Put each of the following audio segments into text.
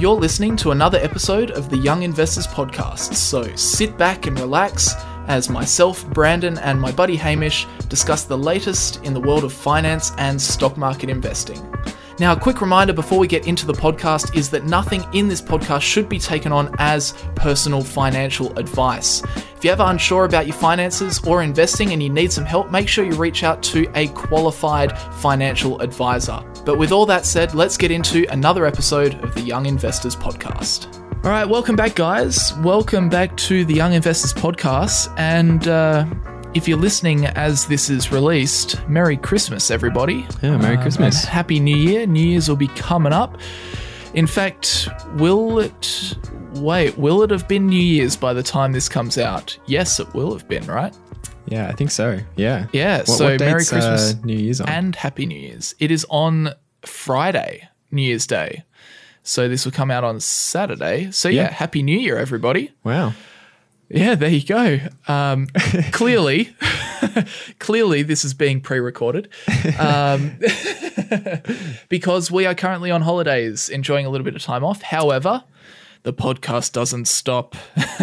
You're listening to another episode of the Young Investors Podcast, so sit back and relax as myself, Brandon, and my buddy Hamish discuss the latest in the world of finance and stock market investing. Now, a quick reminder before we get into the podcast is that nothing in this podcast should be taken on as personal financial advice. If you're ever unsure about your finances or investing and you need some help, make sure you reach out to a qualified financial advisor. But with all that said, let's get into another episode of the Young Investors Podcast. All right, welcome back, guys. Welcome back to the Young Investors Podcast. And if you're listening as this is released, Merry Christmas, everybody. Yeah, Merry Christmas. Happy New Year. New Year's will be coming up. In fact, will it have been New Year's by the time this comes out? Yes, it will have been, right? Yeah, I think so. Yeah. Yeah, so what dates, Merry Christmas New Year's on? And Happy New Year's. It is on Friday, New Year's Day. So this will come out on Saturday. So yeah, Happy New Year, everybody. Wow. Yeah, there you go. Clearly this is being pre-recorded because we are currently on holidays, enjoying a little bit of time off. However, the podcast doesn't stop.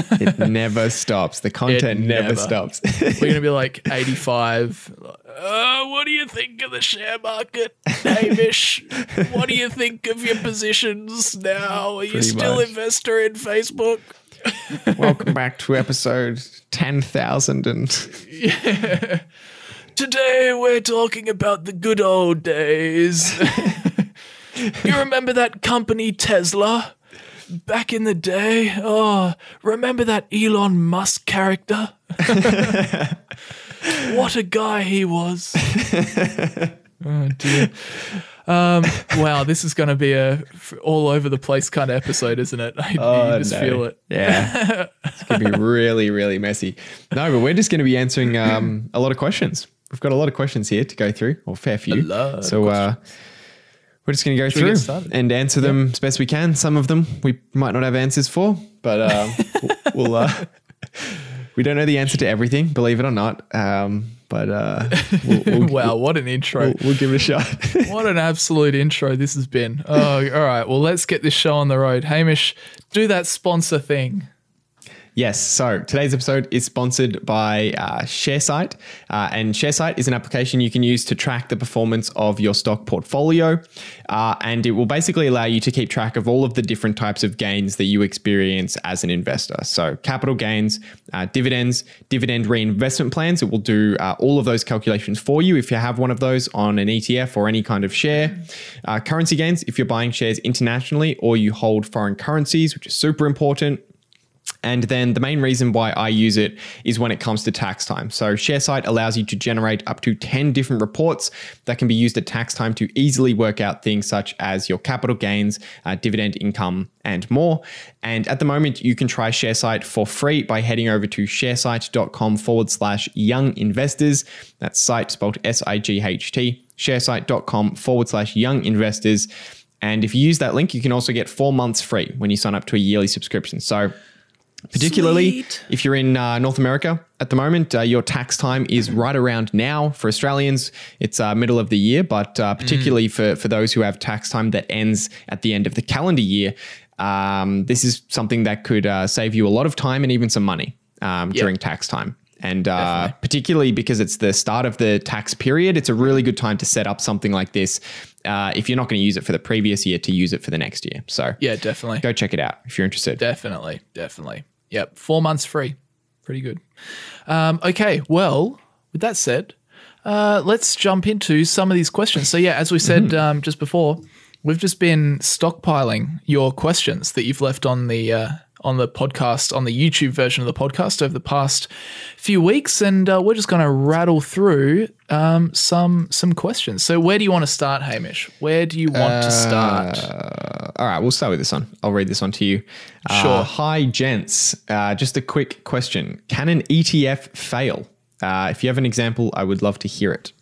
It never stops. The content never stops. We're going to be like 85. What do you think of the share market, Hamish? What do you think of your positions now? Are you still much. Investor in Facebook? Welcome back to episode 10,000. Yeah. Today we're talking about the good old days. You remember that company Tesla? Back in the day, remember that Elon Musk character? What a guy he was. Oh, dear. Wow, this is going to be a all over the place kind of episode, isn't it? Feel it. Yeah. It's going to be really, really messy. No, but we're just going to be answering a lot of questions. We've got a lot of questions here to go through, or fair few. We're just going to go through and answer them as best we can. Some of them we might not have answers for, but we don't know the answer to everything, believe it or not. Wow, what an intro. We'll give it a shot. What an absolute intro this has been. Oh, all right. Well, let's get this show on the road. Hamish, do that sponsor thing. Yes. So today's episode is sponsored by ShareSight. And ShareSight is an application you can use to track the performance of your stock portfolio. And it will basically allow you to keep track of all of the different types of gains that you experience as an investor. So capital gains, dividends, dividend reinvestment plans. It will do all of those calculations for you if you have one of those on an ETF or any kind of share. Currency gains, if you're buying shares internationally or you hold foreign currencies, which is super important. And then the main reason why I use it is when it comes to tax time. So ShareSight allows you to generate up to 10 different reports that can be used at tax time to easily work out things such as your capital gains, dividend income, and more. And at the moment, you can try ShareSight for free by heading over to sharesight.com/young investors. That's site spelled SIGHT, sharesight.com/young investors. And if you use that link, you can also get 4 months free when you sign up to a yearly subscription. So particularly if you're in North America at the moment, your tax time is right around now. For Australians, it's middle of the year, but particularly for those who have tax time that ends at the end of the calendar year, this is something that could save you a lot of time and even some money during tax time. And particularly because it's the start of the tax period, it's a really good time to set up something like this. If you're not going to use it for the previous year, to use it for the next year. So yeah, definitely go check it out if you're interested. Definitely. Yep. 4 months free. Pretty good. Okay. Well, with that said, let's jump into some of these questions. So yeah, as we said just before, we've just been stockpiling your questions that you've left on the podcast, on the YouTube version of the podcast over the past few weeks. And we're just going to rattle through some questions. So where do you want to start, Hamish? Where do you want to start? All right, we'll start with this one. I'll read this one to you. Sure. Hi, gents. Just a quick question. Can an ETF fail? If you have an example, I would love to hear it.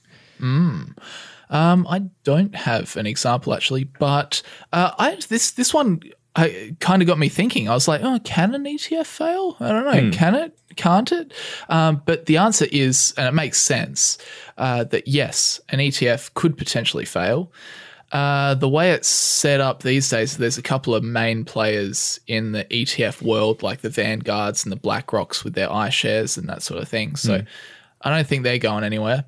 I don't have an example, actually, but this one... it kind of got me thinking. I was like, oh, can an ETF fail? I don't know. Can it? Can't it? But the answer is, and it makes sense, that yes, an ETF could potentially fail. The way it's set up these days, there's a couple of main players in the ETF world, like the Vanguards and the BlackRocks with their iShares and that sort of thing. So I don't think they're going anywhere.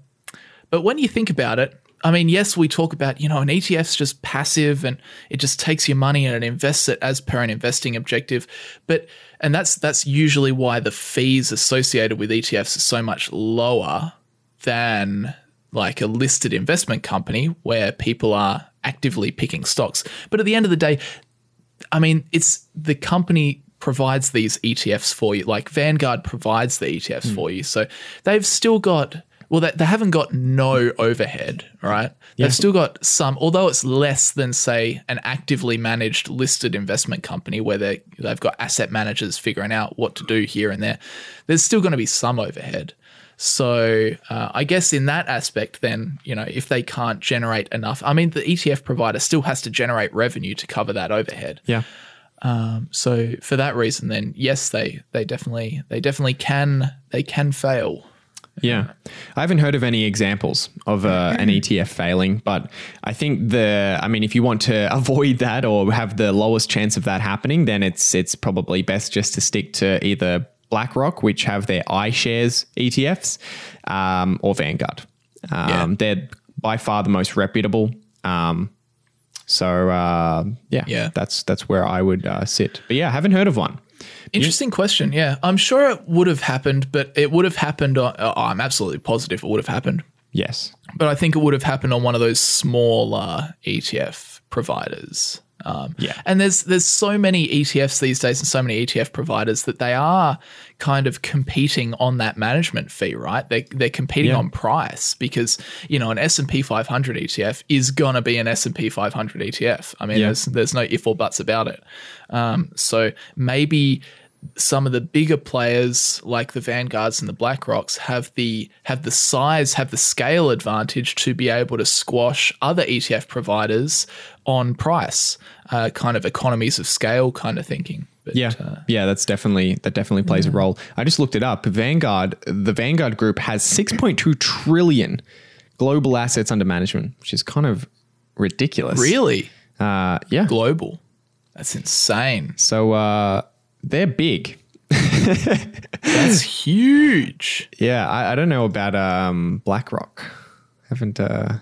But when you think about it, I mean, yes, we talk about, you know, an ETF's just passive and it just takes your money and it invests it as per an investing objective. But, and that's usually why the fees associated with ETFs are so much lower than like a listed investment company where people are actively picking stocks. But at the end of the day, I mean, it's the company provides these ETFs for you, like Vanguard provides the ETFs for you. So they've still got, well, they haven't got no overhead, right? Yeah. They've still got some, although it's less than, say, an actively managed listed investment company where they've got asset managers figuring out what to do here and there. There's still going to be some overhead. So I guess in that aspect, then, you know, if they can't generate enough, I mean, the ETF provider still has to generate revenue to cover that overhead. Yeah. So for that reason, then, yes, they definitely can fail. Yeah. I haven't heard of any examples of an ETF failing, but I think if you want to avoid that or have the lowest chance of that happening, then it's probably best just to stick to either BlackRock, which have their iShares ETFs, or Vanguard. They're by far the most reputable. That's where I would sit. But yeah, I haven't heard of one. Interesting question. Yeah, I'm sure it would have happened, but it would have happened on, I'm absolutely positive it would have happened. Yes. But I think it would have happened on one of those smaller ETF providers. And there's so many ETFs these days and so many ETF providers that they are kind of competing on that management fee, right? They're competing on price because, you know, an S&P 500 ETF is going to be an S&P 500 ETF. I mean, there's no if or buts about it. So maybe some of the bigger players like the Vanguards and the BlackRocks have the size, have the scale advantage to be able to squash other ETF providers on price, kind of economies of scale kind of thinking. But, that definitely plays a role. I just looked it up. The Vanguard Group has 6.2 trillion global assets under management, which is kind of ridiculous. Really? Yeah. Global. That's insane. So, they're big. That's huge. Yeah, I don't know about BlackRock. Maybe I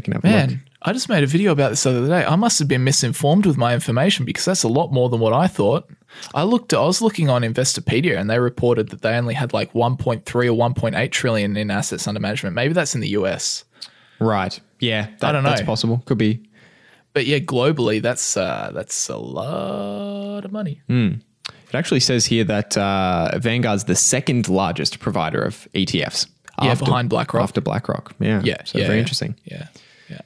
can have a look. I just made a video about this the other day. I must have been misinformed with my information because that's a lot more than what I thought. I was looking on Investopedia and they reported that they only had like 1.3 or 1.8 trillion in assets under management. Maybe that's in the US. Right. Yeah. I don't know. That's possible. Could be. But yeah, globally, that's a lot of money. Mm. It actually says here that Vanguard's the second largest provider of ETFs. Behind BlackRock. After BlackRock. Yeah. Yeah. So very interesting. Yeah. Yeah.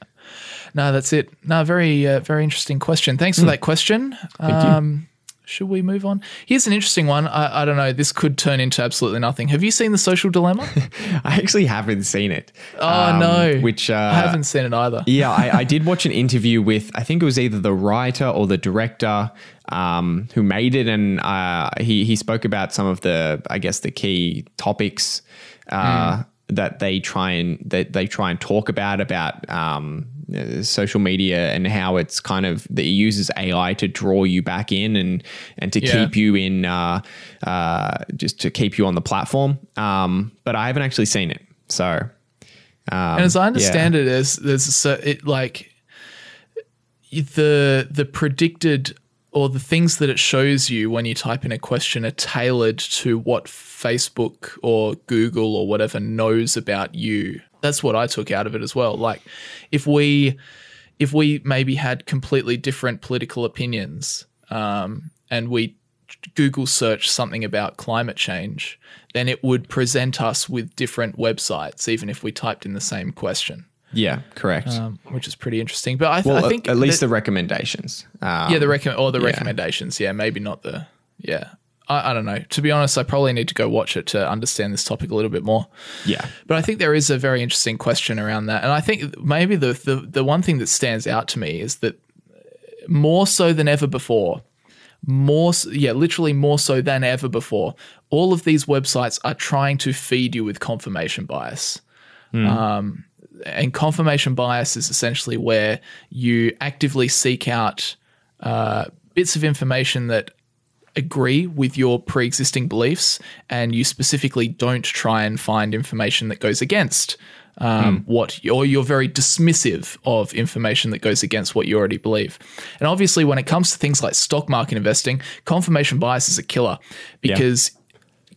No, that's it. No, very, very interesting question. Thanks for that question. Thank you. Should we move on? Here's an interesting one. I don't know. This could turn into absolutely nothing. Have you seen The Social Dilemma? I actually haven't seen it. Oh, no. Which I haven't seen it either. Yeah, I did watch an interview with, I think it was either the writer or the director who made it. And he spoke about some of the, I guess, the key topics that they try and talk about social media and how it's kind of that it uses AI to draw you back in and to keep you in, just to keep you on the platform. But I haven't actually seen it. So, and as I understand it, the predicted or the things that it shows you when you type in a question are tailored to what Facebook or Google or whatever knows about you. That's what I took out of it as well. Like if we maybe had completely different political opinions and we Google search something about climate change, then it would present us with different websites, even if we typed in the same question. Yeah, correct. Which is pretty interesting. But I think at least the recommendations. Recommendations. Yeah, maybe not the I don't know. To be honest, I probably need to go watch it to understand this topic a little bit more. Yeah. But I think there is a very interesting question around that. And I think maybe the one thing that stands out to me is that more so than ever before, literally more so than ever before, all of these websites are trying to feed you with confirmation bias. And confirmation bias is essentially where you actively seek out bits of information that agree with your pre-existing beliefs, and you specifically don't try and find information that goes against you're very dismissive of information that goes against what you already believe. And obviously, when it comes to things like stock market investing, confirmation bias is a killer because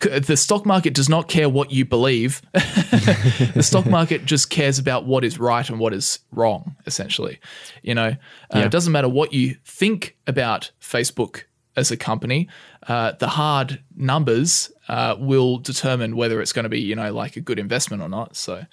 the stock market does not care what you believe. The stock market just cares about what is right and what is wrong, essentially. It doesn't matter what you think about Facebook as a company. The hard numbers will determine whether it's going to be, like a good investment or not. So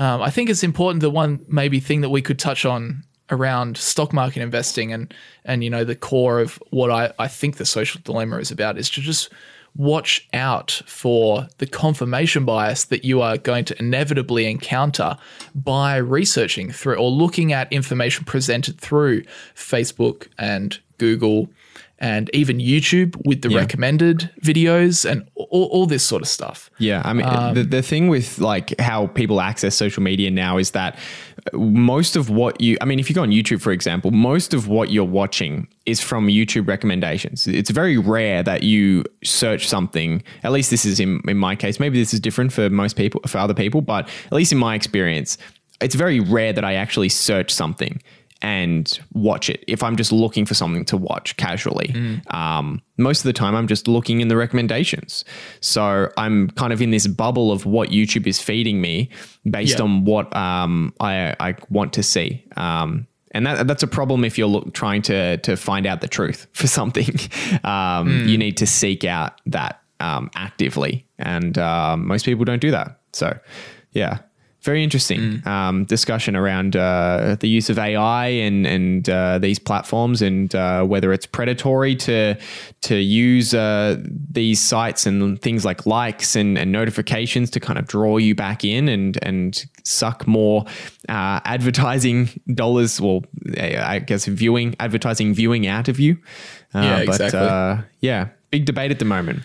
I think it's important, the one maybe thing that we could touch on around stock market investing and the core of what I think the social dilemma is about is to just watch out for the confirmation bias that you are going to inevitably encounter by researching through or looking at information presented through Facebook and Google and even YouTube with the recommended videos and all this sort of stuff. Yeah. I mean, the thing with like how people access social media now is that most of what if you go on YouTube, for example, most of what you're watching is from YouTube recommendations. It's very rare that you search something. At least this is in my case. Maybe this is different for most people, for other people, but at least in my experience, it's very rare that I actually search something and watch it if I'm just looking for something to watch casually. Most of the time I'm just looking in the recommendations. So I'm kind of in this bubble of what YouTube is feeding me based on what I want to see. And that's a problem if you're trying to find out the truth for something. You need to seek out that actively. And most people don't do that. So yeah. Very interesting discussion around the use of AI and these platforms and whether it's predatory to use these sites and things like likes and notifications to kind of draw you back in and suck more advertising dollars. Well, I guess viewing out of you. Exactly. Big debate at the moment.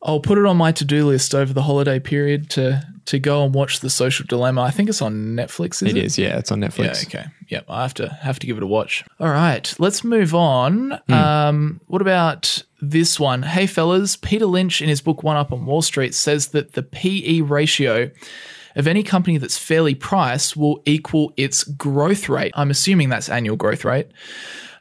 I'll put it on my to-do list over the holiday period to go and watch The Social Dilemma. I think it's on Netflix, isn't it? It is, yeah. It's on Netflix. Yeah, okay. Yep, I have to give it a watch. All right, let's move on. What about this one? Hey, fellas, Peter Lynch in his book One Up on Wall Street says that the P.E. ratio of any company that's fairly priced will equal its growth rate. I'm assuming that's annual growth rate.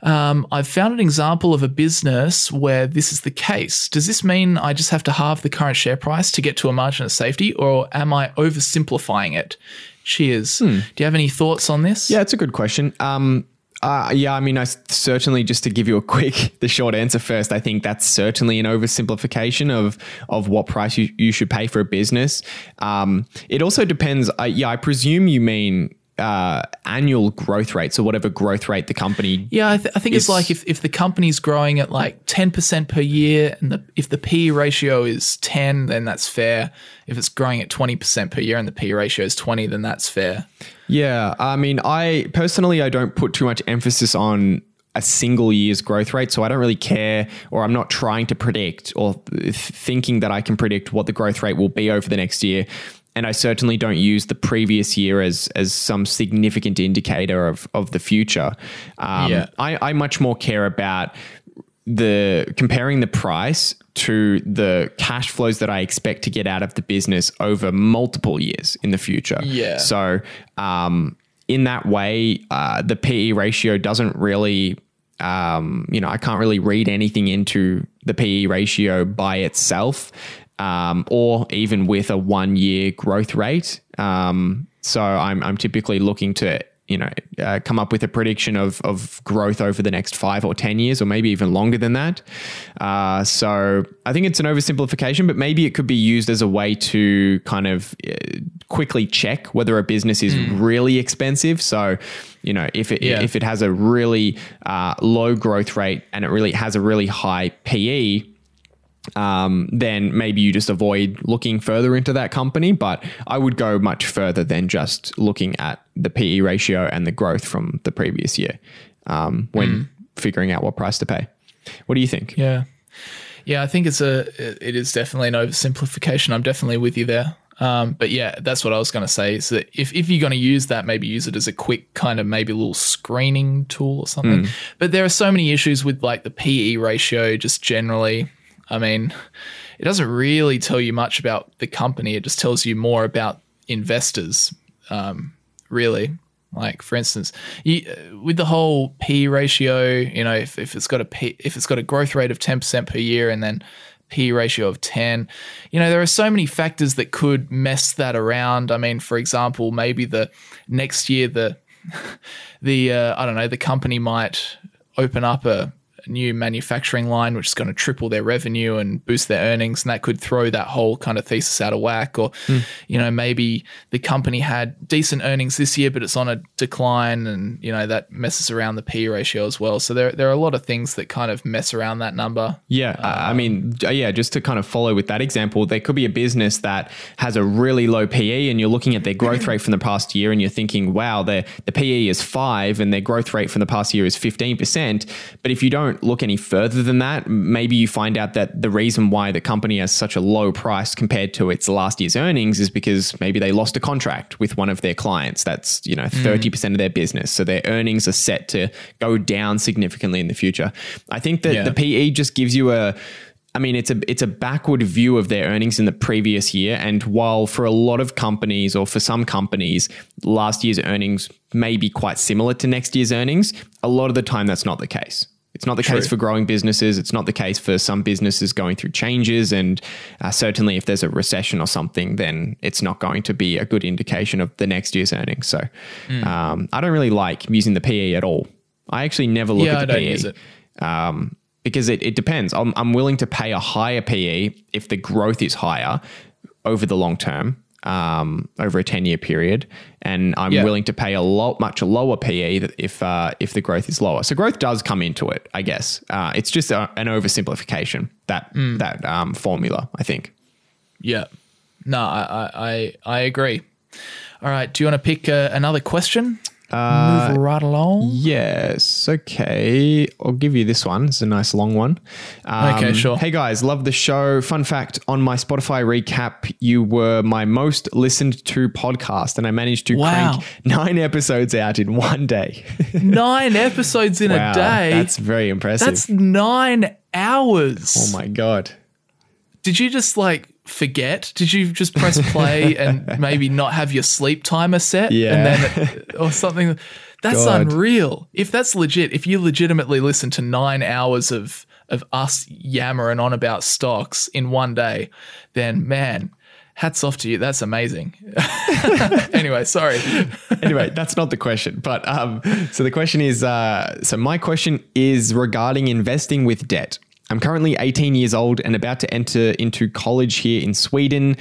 I've found an example of a business where this is the case. Does this mean I just have to halve the current share price to get to a margin of safety, or am I oversimplifying it? Cheers. Do you have any thoughts on this? Yeah, it's a good question. I certainly, just to give you the short answer first, I think that's certainly an oversimplification of what price you should pay for a business. It also depends. I presume you mean annual growth rate. So whatever growth rate the company. Yeah. I think it's like if the company's growing at like 10% per year and if the P ratio is 10, then that's fair. If it's growing at 20% per year and the P ratio is 20, then that's fair. Yeah. I mean, I don't put too much emphasis on a single year's growth rate. So I don't really care, or I'm not trying to predict or thinking that I can predict what the growth rate will be over the next year. And I certainly don't use the previous year as some significant indicator of the future. I much more care about comparing the price to the cash flows that I expect to get out of the business over multiple years in the future. Yeah. So in that way, the PE ratio doesn't really, I can't really read anything into the PE ratio by itself. Or even with a 1 year growth rate. So I'm typically looking to, come up with a prediction of growth over the next 5 or 10 years, or maybe even longer than that. So I think it's an oversimplification, but maybe it could be used as a way to kind of quickly check whether a business is really expensive. So, if it has a really low growth rate and it really has a really high PE, then maybe you just avoid looking further into that company. But I would go much further than just looking at the PE ratio and the growth from the previous year when figuring out what price to pay. What do you think? Yeah, I think it is definitely an oversimplification. I'm definitely with you there. But yeah, that's what I was going to say. So if you're going to use that, maybe use it as a quick kind of maybe little screening tool or something. Mm. But there are so many issues with like the P.E. ratio just generally. I mean, it doesn't really tell you much about the company. It just tells you more about investors, really. Like, for instance, with the whole P.E. ratio, you know, if it's got a growth rate of 10% per year and then P ratio of 10. You know, there are so many factors that could mess that around. I mean, for example, maybe the next year the company might open up a new manufacturing line, which is going to triple their revenue and boost their earnings, and that could throw that whole kind of thesis out of whack. Or, you know, maybe the company had decent earnings this year, but it's on a decline, and you know that messes around the P ratio as well. So there are a lot of things that kind of mess around that number. Yeah, I mean, yeah, just to kind of follow with that example, there could be a business that has a really low PE, and you're looking at their growth rate from the past year, and you're thinking, wow, the PE is 5, and their growth rate from the past year is 15%. But if you don't look any further than that, maybe you find out that the reason why the company has such a low price compared to its last year's earnings is because maybe they lost a contract with one of their clients. That's, you know, 30% of their business. So their earnings are set to go down significantly in the future. I think that the PE just gives you it's a backward view of their earnings in the previous year. And while for a lot of companies, or for some companies, last year's earnings may be quite similar to next year's earnings, a lot of the time that's not the case. It's not the case for growing businesses. It's not the case for some businesses going through changes. And certainly if there's a recession or something, then it's not going to be a good indication of the next year's earnings. So I don't really like using the PE at all. I actually never look at the PE. Use it. Because it depends. I'm willing to pay a higher PE if the growth is higher over the long term, over a 10-year period. And I'm willing to pay much lower PE if the growth is lower. So growth does come into it, I guess. It's just an oversimplification, that formula, I think. Yeah. No, I agree. All right. Do you want to pick another question? Move right along. Yes. Okay. I'll give you this one. It's a nice long one. Okay, sure. Hey guys, love the show. Fun fact, on my Spotify recap, you were my most listened to podcast, and I managed to crank 9 episodes out in one day. 9 episodes in a day? That's very impressive. That's 9 hours. Oh my God. Did you just like... forget? Did you just press play and maybe not have your sleep timer set? Yeah. And then or something? That's unreal. If that's legit, if you legitimately listen to 9 hours of us yammering on about stocks in one day, then man, hats off to you. That's amazing. Anyway, sorry. Anyway, that's not the question. But so the question is, my question is regarding investing with debt. I'm currently 18 years old and about to enter into college here in Sweden.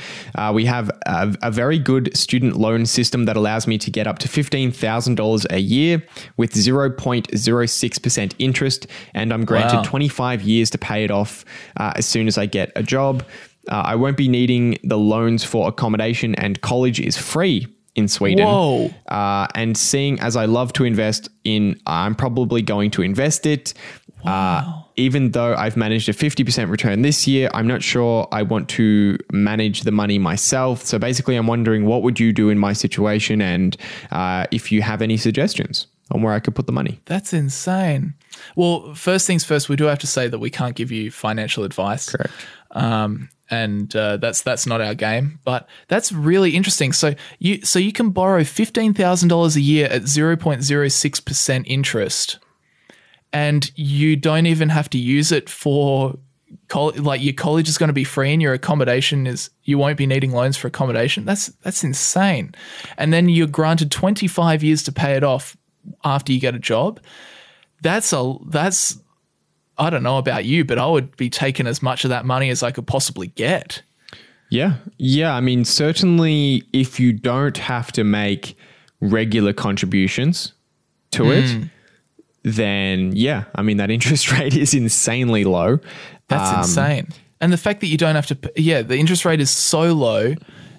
We have a very good student loan system that allows me to get up to $15,000 a year with 0.06% interest. And I'm granted 25 years to pay it off as soon as I get a job. I won't be needing the loans for accommodation, and college is free in Sweden. Whoa. And seeing as I love to invest in, I'm probably going to invest it. Wow. Even though I've managed a 50% return this year, I'm not sure I want to manage the money myself. So basically, I'm wondering, what would you do in my situation, and if you have any suggestions on where I could put the money? That's insane. Well, first things first, we do have to say that we can't give you financial advice. Correct. And that's not our game, but that's really interesting. So you can borrow $15,000 a year at 0.06% interest. And you don't even have to use it for your college is going to be free, and your accommodation you won't be needing loans for accommodation. That's insane. And then you're granted 25 years to pay it off after you get a job. That's I don't know about you, but I would be taking as much of that money as I could possibly get. Yeah. I mean, certainly if you don't have to make regular contributions to it, then I mean, that interest rate is insanely low. That's insane. And the fact that you don't have to, the interest rate is so low,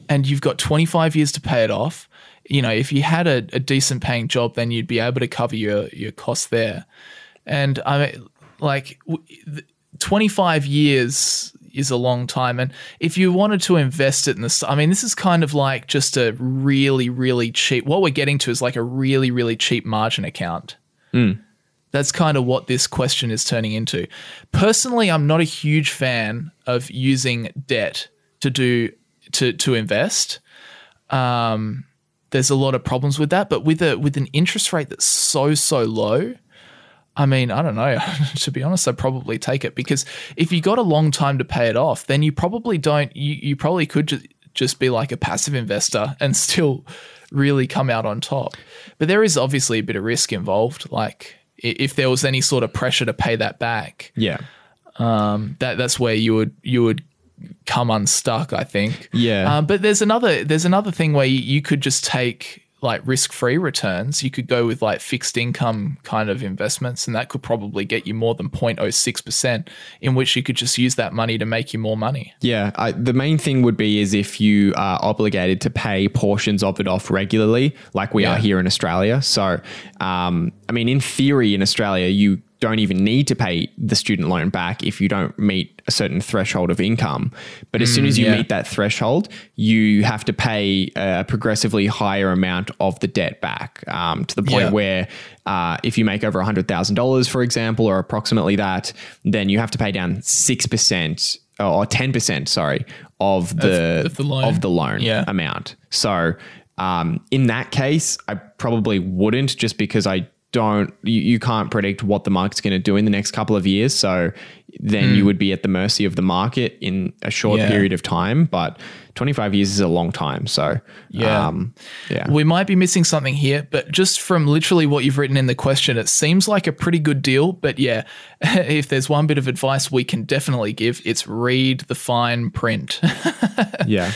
and you've got 25 years to pay it off. You know, if you had a decent paying job, then you'd be able to cover your costs there. And I mean, like 25 years, is a long time. And if you wanted to invest it in this, I mean, this is kind of like just a really, really cheap, what we're getting to is like a really, really cheap margin account. Mm. That's kind of what this question is turning into. Personally, I'm not a huge fan of using debt to invest. There's a lot of problems with that, but with an interest rate that's so low, I mean, I don't know. To be honest, I'd probably take it, because if you got a long time to pay it off, then you probably don't. You probably could just be like a passive investor and still really come out on top. But there is obviously a bit of risk involved, like if there was any sort of pressure to pay that back. Yeah, that's where you would come unstuck, I think. Yeah. But there's another thing where you could just take like risk-free returns. You could go with like fixed income kind of investments, and that could probably get you more than 0.06%, in which you could just use that money to make you more money. Yeah. The main thing would be is if you are obligated to pay portions of it off regularly, like we are here in Australia. So, I mean, in theory in Australia, you don't even need to pay the student loan back if you don't meet a certain threshold of income. But as soon as you meet that threshold, you have to pay a progressively higher amount of the debt back, to the point where if you make over $100,000, for example, or approximately that, then you have to pay down 6% or 10%, sorry, of the loan amount. So in that case, I probably wouldn't, just because you can't predict what the market's going to do in the next couple of years. So then you would be at the mercy of the market in a short period of time, but 25 years is a long time. So we might be missing something here, but just from literally what you've written in the question, it seems like a pretty good deal. But yeah, if there's one bit of advice we can definitely give, it's read the fine print. Yeah.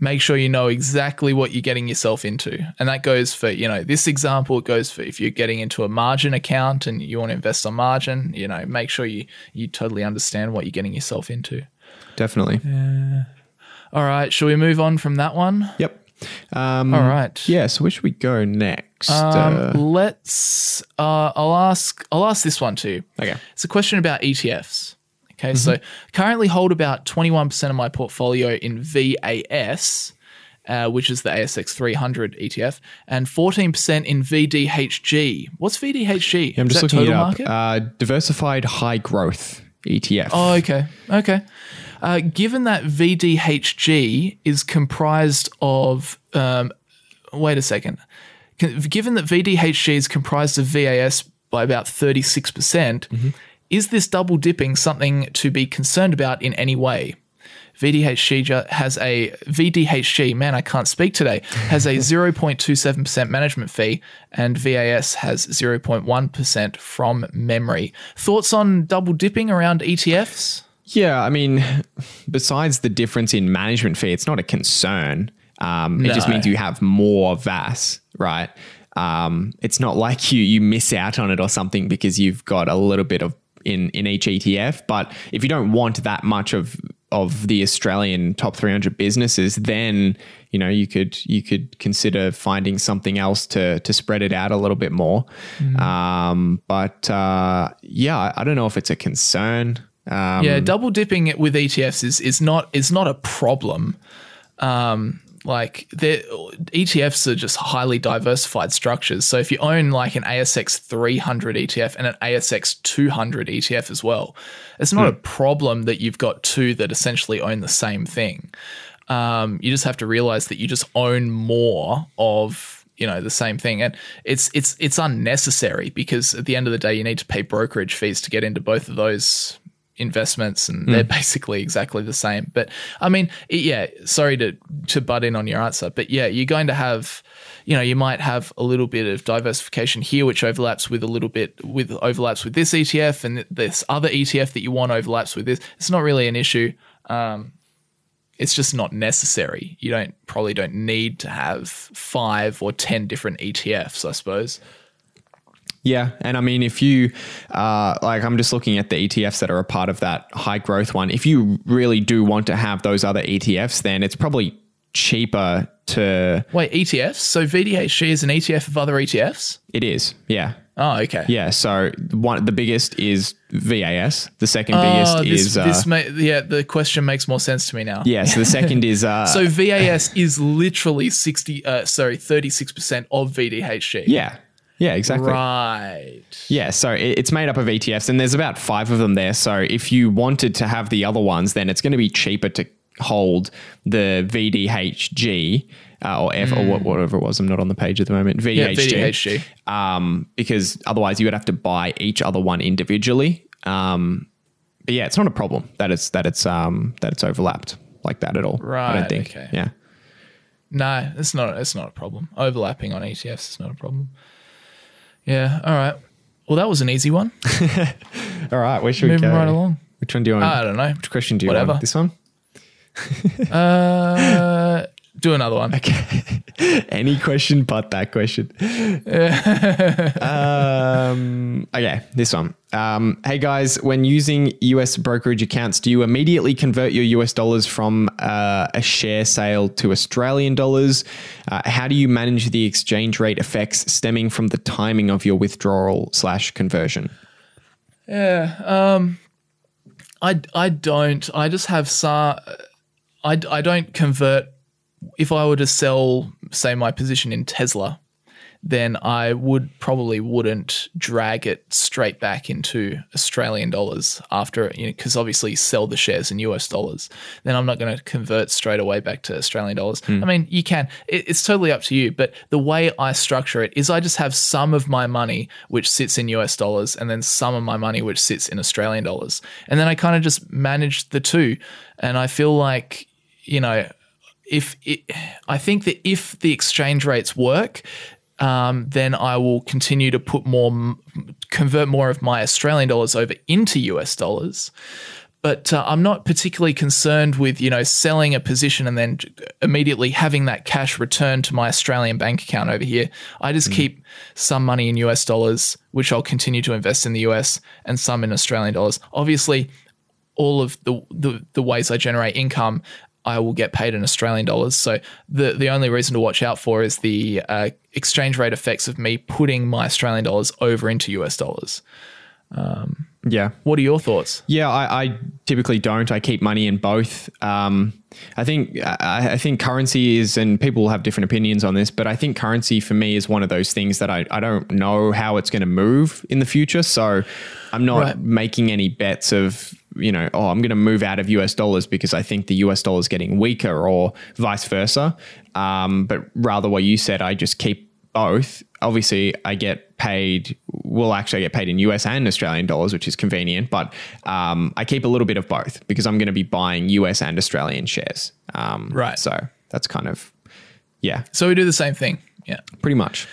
Make sure you know exactly what you're getting yourself into. And that goes for, this example, it goes for if you're getting into a margin account and you want to invest on margin, make sure you totally understand what you're getting yourself into. Definitely. Yeah. All right. Shall we move on from that one? Yep. All right. Yeah. So where should we go next? Let's, I'll ask this one too. Okay. It's a question about ETFs. Okay. Mm-hmm. So currently hold about 21% of my portfolio in VAS, which is the ASX 300 ETF, and 14% in VDHG. What's VDHG? Yeah, I'm just looking it up. Diversified High Growth ETF. Oh, okay. Given that VDHG is comprised of, given that VDHG is comprised of VAS by about 36%, is this double dipping something to be concerned about in any way? VDHG has a 0.27% management fee, and VAS has 0.1% from memory. Thoughts on double dipping around ETFs? Yeah, I mean, besides the difference in management fee, it's not a concern. It just means you have more VAS, right? It's not like you miss out on it or something because you've got a little bit of in each ETF. But if you don't want that much of the Australian top 300 businesses, then you could consider finding something else to spread it out a little bit more. I don't know if it's a concern. Double dipping it with ETFs is not a problem. Like ETFs are just highly diversified structures. So if you own like an ASX 300 ETF and an ASX 200 ETF as well, it's not a problem that you've got two that essentially own the same thing. You just have to realize that you just own more of the same thing, and it's unnecessary, because at the end of the day, you need to pay brokerage fees to get into both of those investments, and they're basically exactly the same. But I mean, sorry to butt in on your answer, but yeah, you're going to have, you might have a little bit of diversification here, which overlaps with this ETF, and this other ETF that you want overlaps with this. It's not really an issue. It's just not necessary. You probably don't need to have 5 or 10 different ETFs, I suppose. Yeah. And I mean, if you, I'm just looking at the ETFs that are a part of that high growth one. If you really do want to have those other ETFs, then it's probably cheaper to... Wait, ETFs? So VDHG is an ETF of other ETFs? It is. Yeah. Oh, okay. Yeah. So the biggest is VAS. The second biggest is... the question makes more sense to me now. Yeah. So the second is... so VAS is literally 36% of VDHG. Yeah. Yeah, exactly. Right. Yeah. So it's made up of ETFs and there's about 5 of them there. So if you wanted to have the other ones, then it's going to be cheaper to hold the VDHG or F or whatever it was. I'm not on the page at the moment. VDHG. Because otherwise you would have to buy each other one individually. But yeah, it's not a problem that it's overlapped like that at all. Right. I don't think. Okay. Yeah. No, it's not a problem. Overlapping on ETFs is not a problem. Yeah. All right. Well, that was an easy one. All right. Where should we go? Moving right along. Which one do you want? I don't know. Which question do you want? This one? Do another one. Okay. Any question but that question. Okay, this one. Hey guys, when using US brokerage accounts, do you immediately convert your US dollars from a share sale to Australian dollars? How do you manage the exchange rate effects stemming from the timing of your withdrawal/conversion? Yeah. I don't. I just have some. I don't convert. If I were to sell, say, my position in Tesla, then I wouldn't drag it straight back into Australian dollars after, because obviously sell the shares in US dollars. Then I'm not going to convert straight away back to Australian dollars. I mean, you can. It's totally up to you. But the way I structure it is I just have some of my money which sits in US dollars and then some of my money which sits in Australian dollars. And then I kind of just manage the two. And I feel like, I think that if the exchange rates work, then I will continue to convert more of my Australian dollars over into US dollars. But I'm not particularly concerned with, selling a position and then immediately having that cash returned to my Australian bank account over here. I just keep some money in US dollars, which I'll continue to invest in the US, and some in Australian dollars. Obviously, all of the ways I generate income, I will get paid in Australian dollars. So the only reason to watch out for is the exchange rate effects of me putting my Australian dollars over into US dollars. Yeah. What are your thoughts? Yeah, I typically don't. I keep money in both. I think currency is, and people have different opinions on this, but I think currency for me is one of those things that I don't know how it's going to move in the future. So I'm not making any bets of, I'm going to move out of US dollars because I think the US dollar is getting weaker or vice versa. But rather what you said, I just keep both. Obviously, I get paid. Well, actually, I get paid in US and Australian dollars, which is convenient. But I keep a little bit of both because I'm going to be buying US and Australian shares. Right. So that's kind of, yeah. So we do the same thing. Yeah. Pretty much.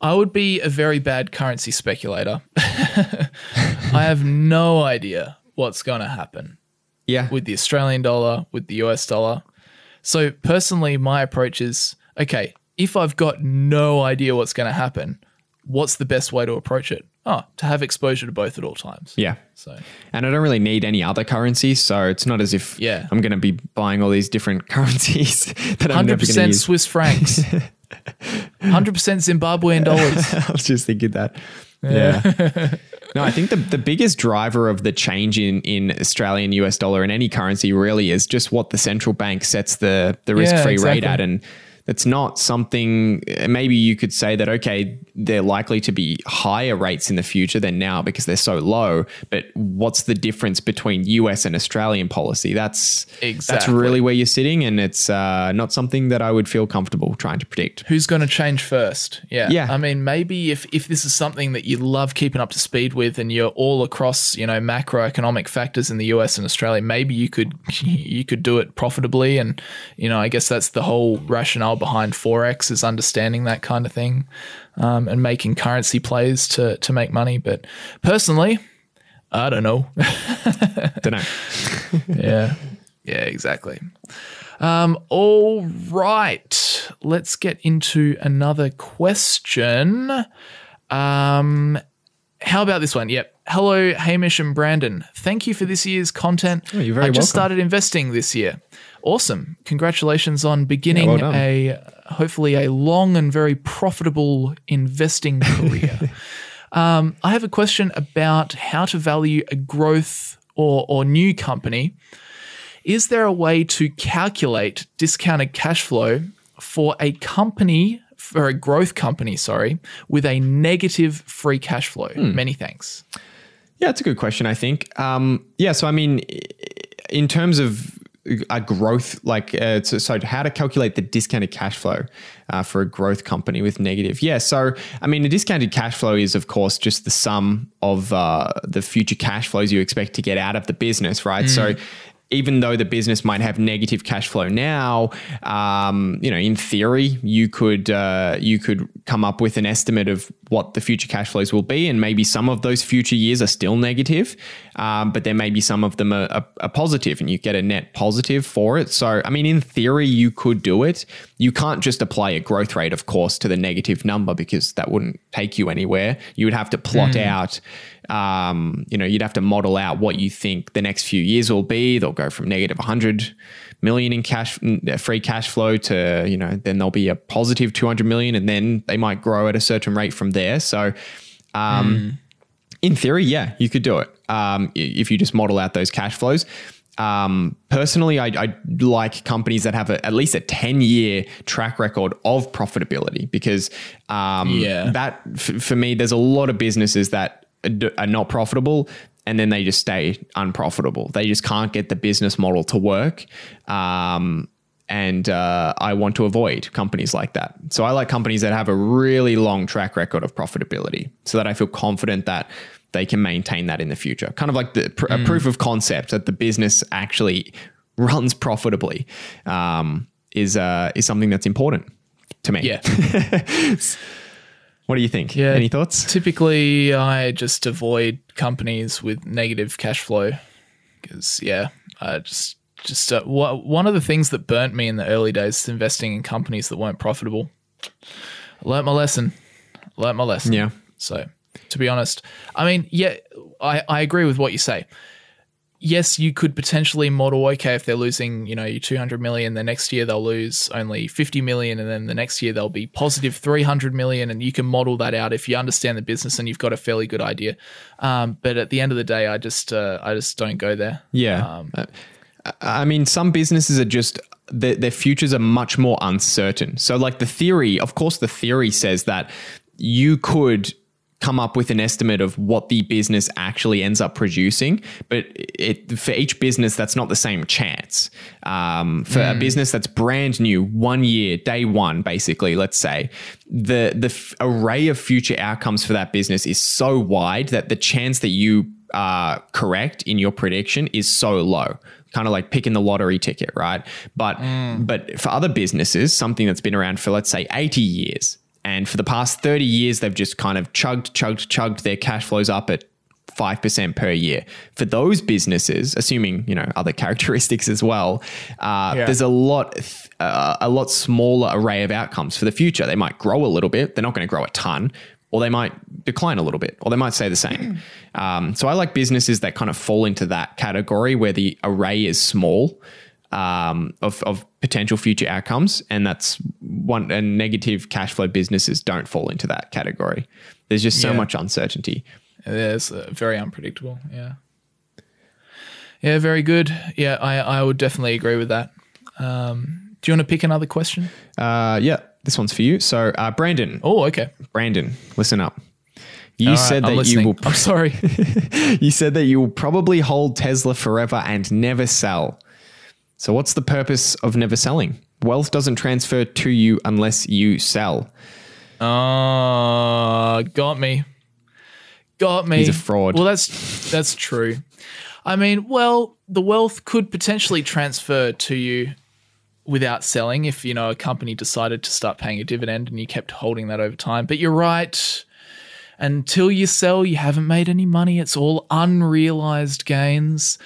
I would be a very bad currency speculator. I have no idea what's going to happen with the Australian dollar, with the US dollar. So personally, my approach is, okay, if I've got no idea what's going to happen, what's the best way to approach it? To have exposure to both at all times. Yeah. So, and I don't really need any other currency. So it's not as if I'm going to be buying all these different currencies that I'm never going to use. 100% Swiss francs, 100% Zimbabwean dollars. I was just thinking that. Yeah. No, I think the biggest driver of the change in Australian US dollar in any currency really is just what the central bank sets the risk-free rate at. And that's not something, maybe you could say that, okay, they're likely to be higher rates in the future than now because they're so low. But what's the difference between US and Australian policy? That's really where you're sitting. And it's not something that I would feel comfortable trying to predict. Who's going to change first? Yeah. I mean, maybe if this is something that you love keeping up to speed with and you're all across, macroeconomic factors in the US and Australia, maybe you could do it profitably. And, I guess that's the whole rationale behind Forex is understanding that kind of thing and making currency plays to make money. But personally, I don't know. Yeah. Yeah, exactly. All right. Let's get into another question. How about this one? Yep. Hello, Hamish and Brandon. Thank you for this year's content. Oh, you're very welcome. I just started investing this year. Awesome. Congratulations on beginning hopefully a long and very profitable investing career. I have a question about how to value a growth or new company. Is there a way to calculate discounted cash flow for a company, for a growth company, sorry, with a negative free cash flow? Many thanks. Yeah, it's a good question, I think. So, I mean, in terms of a growth, like, so how to calculate the discounted cash flow for a growth company with negative. Yeah, so, I mean, the discounted cash flow is, of course, just the sum of the future cash flows you expect to get out of the business, right? So, even though the business might have negative cash flow now, you know, in theory, you could come up with an estimate of what the future cash flows will be, and maybe some of those future years are still negative, but there may be some of them are positive, and you get a net positive for it. So, I mean, in theory, you could do it. You can't just apply a growth rate, of course, to the negative number, because that wouldn't take you anywhere. You would have to plot out. You know, you'd have to model out what you think the next few years will be. They'll go from negative 100 million in free cash flow to, you know, then there'll be a positive 200 million, and then they might grow at a certain rate from there. So, in theory, yeah, you could do it. If you just model out those cash flows. Personally, I like companies that have at least a 10-year track record of profitability, because for me, there's a lot of businesses that are not profitable, and then they just stay unprofitable. They just can't get the business model to work. And I want to avoid companies like that. So I like companies that have a really long track record of profitability, so that I feel confident that they can maintain that in the future. Kind of like a proof of concept that the business actually runs profitably is something that's important to me. Yeah. What do you think? Yeah, any thoughts? Typically, I just avoid companies with negative cash flow because, one of the things that burnt me in the early days is investing in companies that weren't profitable. I learned my lesson. Yeah. So, to be honest, I mean, yeah, I agree with what you say. Yes, you could potentially model, okay, if they're losing, you know, your 200 million, the next year they'll lose only 50 million, and then the next year they'll be positive 300 million, and you can model that out if you understand the business and you've got a fairly good idea. But at the end of the day, I just don't go there. Yeah. I mean, some businesses are just, their futures are much more uncertain. So like the theory says that you could come up with an estimate of what the business actually ends up producing. But for each business, that's not the same chance. For a business that's brand new, 1 year, day one, basically, let's say, the array of future outcomes for that business is so wide that the chance that you are correct in your prediction is so low. Kind of like picking the lottery ticket, right? But for other businesses, something that's been around for, let's say, 80 years, and for the past 30 years, they've just kind of chugged their cash flows up at 5% per year. For those businesses, assuming, you know, other characteristics as well, there's a lot smaller array of outcomes for the future. They might grow a little bit. They're not going to grow a ton, or they might decline a little bit, or they might stay the same. So I like businesses that kind of fall into that category where the array is small of potential future outcomes, and that's one. And negative cash flow businesses don't fall into that category. There's just so much uncertainty. It's very unpredictable. Yeah, very good. Yeah, I would definitely agree with that. Do you want to pick another question? Yeah, this one's for you. So, Brandon. Oh, okay. Brandon, listen up. You said that you will probably hold Tesla forever and never sell. So what's the purpose of never selling? Wealth doesn't transfer to you unless you sell. Got me. He's a fraud. Well, that's true. I mean, well, the wealth could potentially transfer to you without selling if, you know, a company decided to start paying a dividend and you kept holding that over time. But you're right. Until you sell, you haven't made any money. It's all unrealized gains.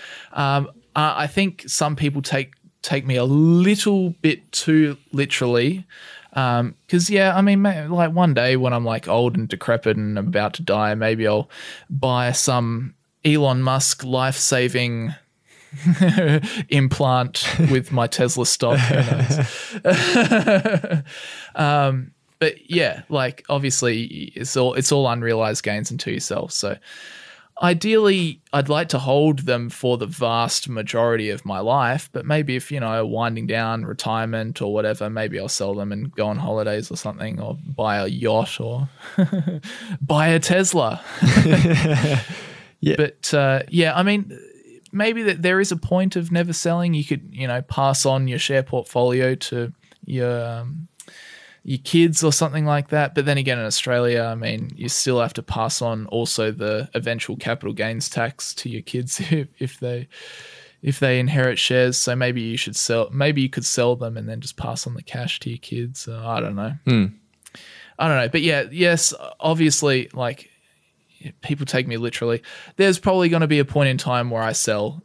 I think some people take me a little bit too literally, because I mean, like one day when I'm like old and decrepit and about to die, maybe I'll buy some Elon Musk life-saving implant with my Tesla stock. Who knows? But yeah, like obviously it's all unrealized gains into yourself. So ideally, I'd like to hold them for the vast majority of my life, but maybe if, you know, winding down, retirement or whatever, maybe I'll sell them and go on holidays or something, or buy a yacht or buy a Tesla. Yeah. But yeah, I mean, maybe that there is a point of never selling. You could, you know, pass on your share portfolio to your kids or something like that. But then again, in Australia, I mean, you still have to pass on also the eventual capital gains tax to your kids if they inherit shares. So maybe you should sell. Maybe you could sell them and then just pass on the cash to your kids. I don't know. I don't know. But yeah, yes, obviously, like, people take me literally. There's probably going to be a point in time where I sell.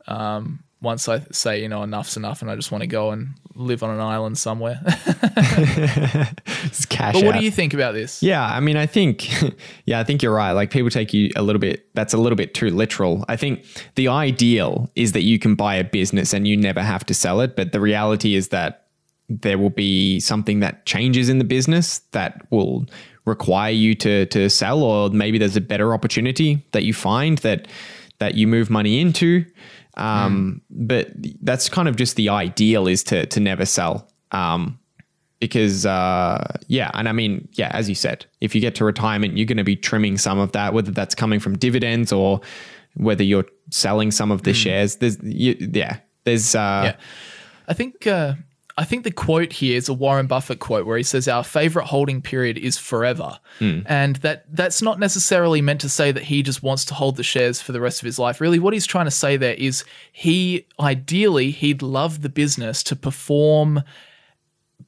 Once I say, you know, enough's enough and I just want to go and live on an island somewhere. It's cash out. But what do you think about this? Yeah, I mean, I think you're right. Like, people take you a little bit too literal. I think the ideal is that you can buy a business and you never have to sell it. But the reality is that there will be something that changes in the business that will require you to sell, or maybe there's a better opportunity that you find that you move money into. But that's kind of just the ideal, is to never sell. And I mean, yeah, as you said, if you get to retirement, you're going to be trimming some of that, whether that's coming from dividends or whether you're selling some of the shares. I think the quote here is a Warren Buffett quote where he says our favorite holding period is forever. And that's not necessarily meant to say that he just wants to hold the shares for the rest of his life. Really, what he's trying to say there is he'd love the business to perform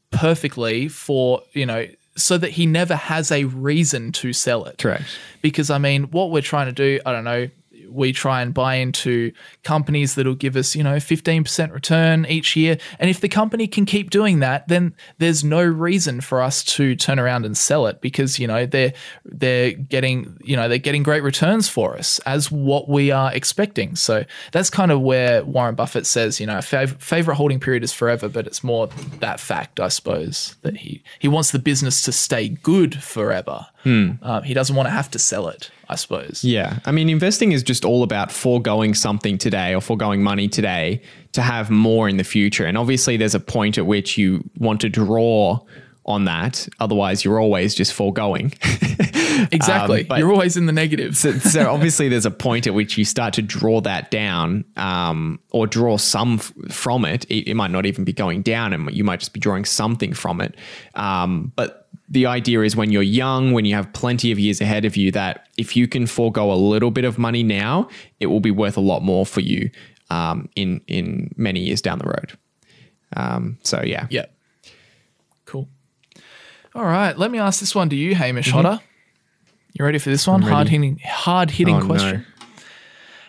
perfectly for, you know, so that he never has a reason to sell it. Correct. Because, I mean, what we're trying to do, I don't know, we try and buy into companies that'll give us, you know, 15% return each year. And if the company can keep doing that, then there's no reason for us to turn around and sell it, because, you know, they're getting great returns for us as what we are expecting. So that's kind of where Warren Buffett says, you know, favorite holding period is forever, but it's more that fact, I suppose, that he wants the business to stay good forever. He doesn't want to have to sell it, I suppose. Yeah. I mean, investing is just all about foregoing something today, or foregoing money today, to have more in the future. And obviously there's a point at which you want to draw on that. Otherwise, you're always just foregoing. Exactly. You're always in the negative. so obviously there's a point at which you start to draw that down, or draw some from it. It might not even be going down, and you might just be drawing something from it. But the idea is, when you're young, when you have plenty of years ahead of you, that if you can forego a little bit of money now, it will be worth a lot more for you in many years down the road. So, yeah. Yeah. Cool. All right. Let me ask this one to you, Hamish Hodder. You ready for this one? Hard-hitting question. No.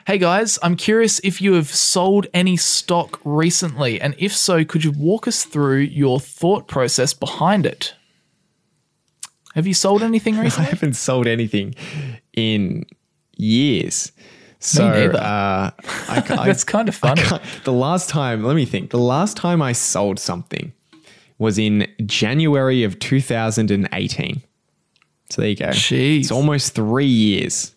Hey, guys. I'm curious if you have sold any stock recently, and if so, could you walk us through your thought process behind it? Have you sold anything recently? I haven't sold anything in years. So, me neither. That's kind of funny. The last time I sold something was in January of 2018. So, there you go. Jeez. It's almost 3 years.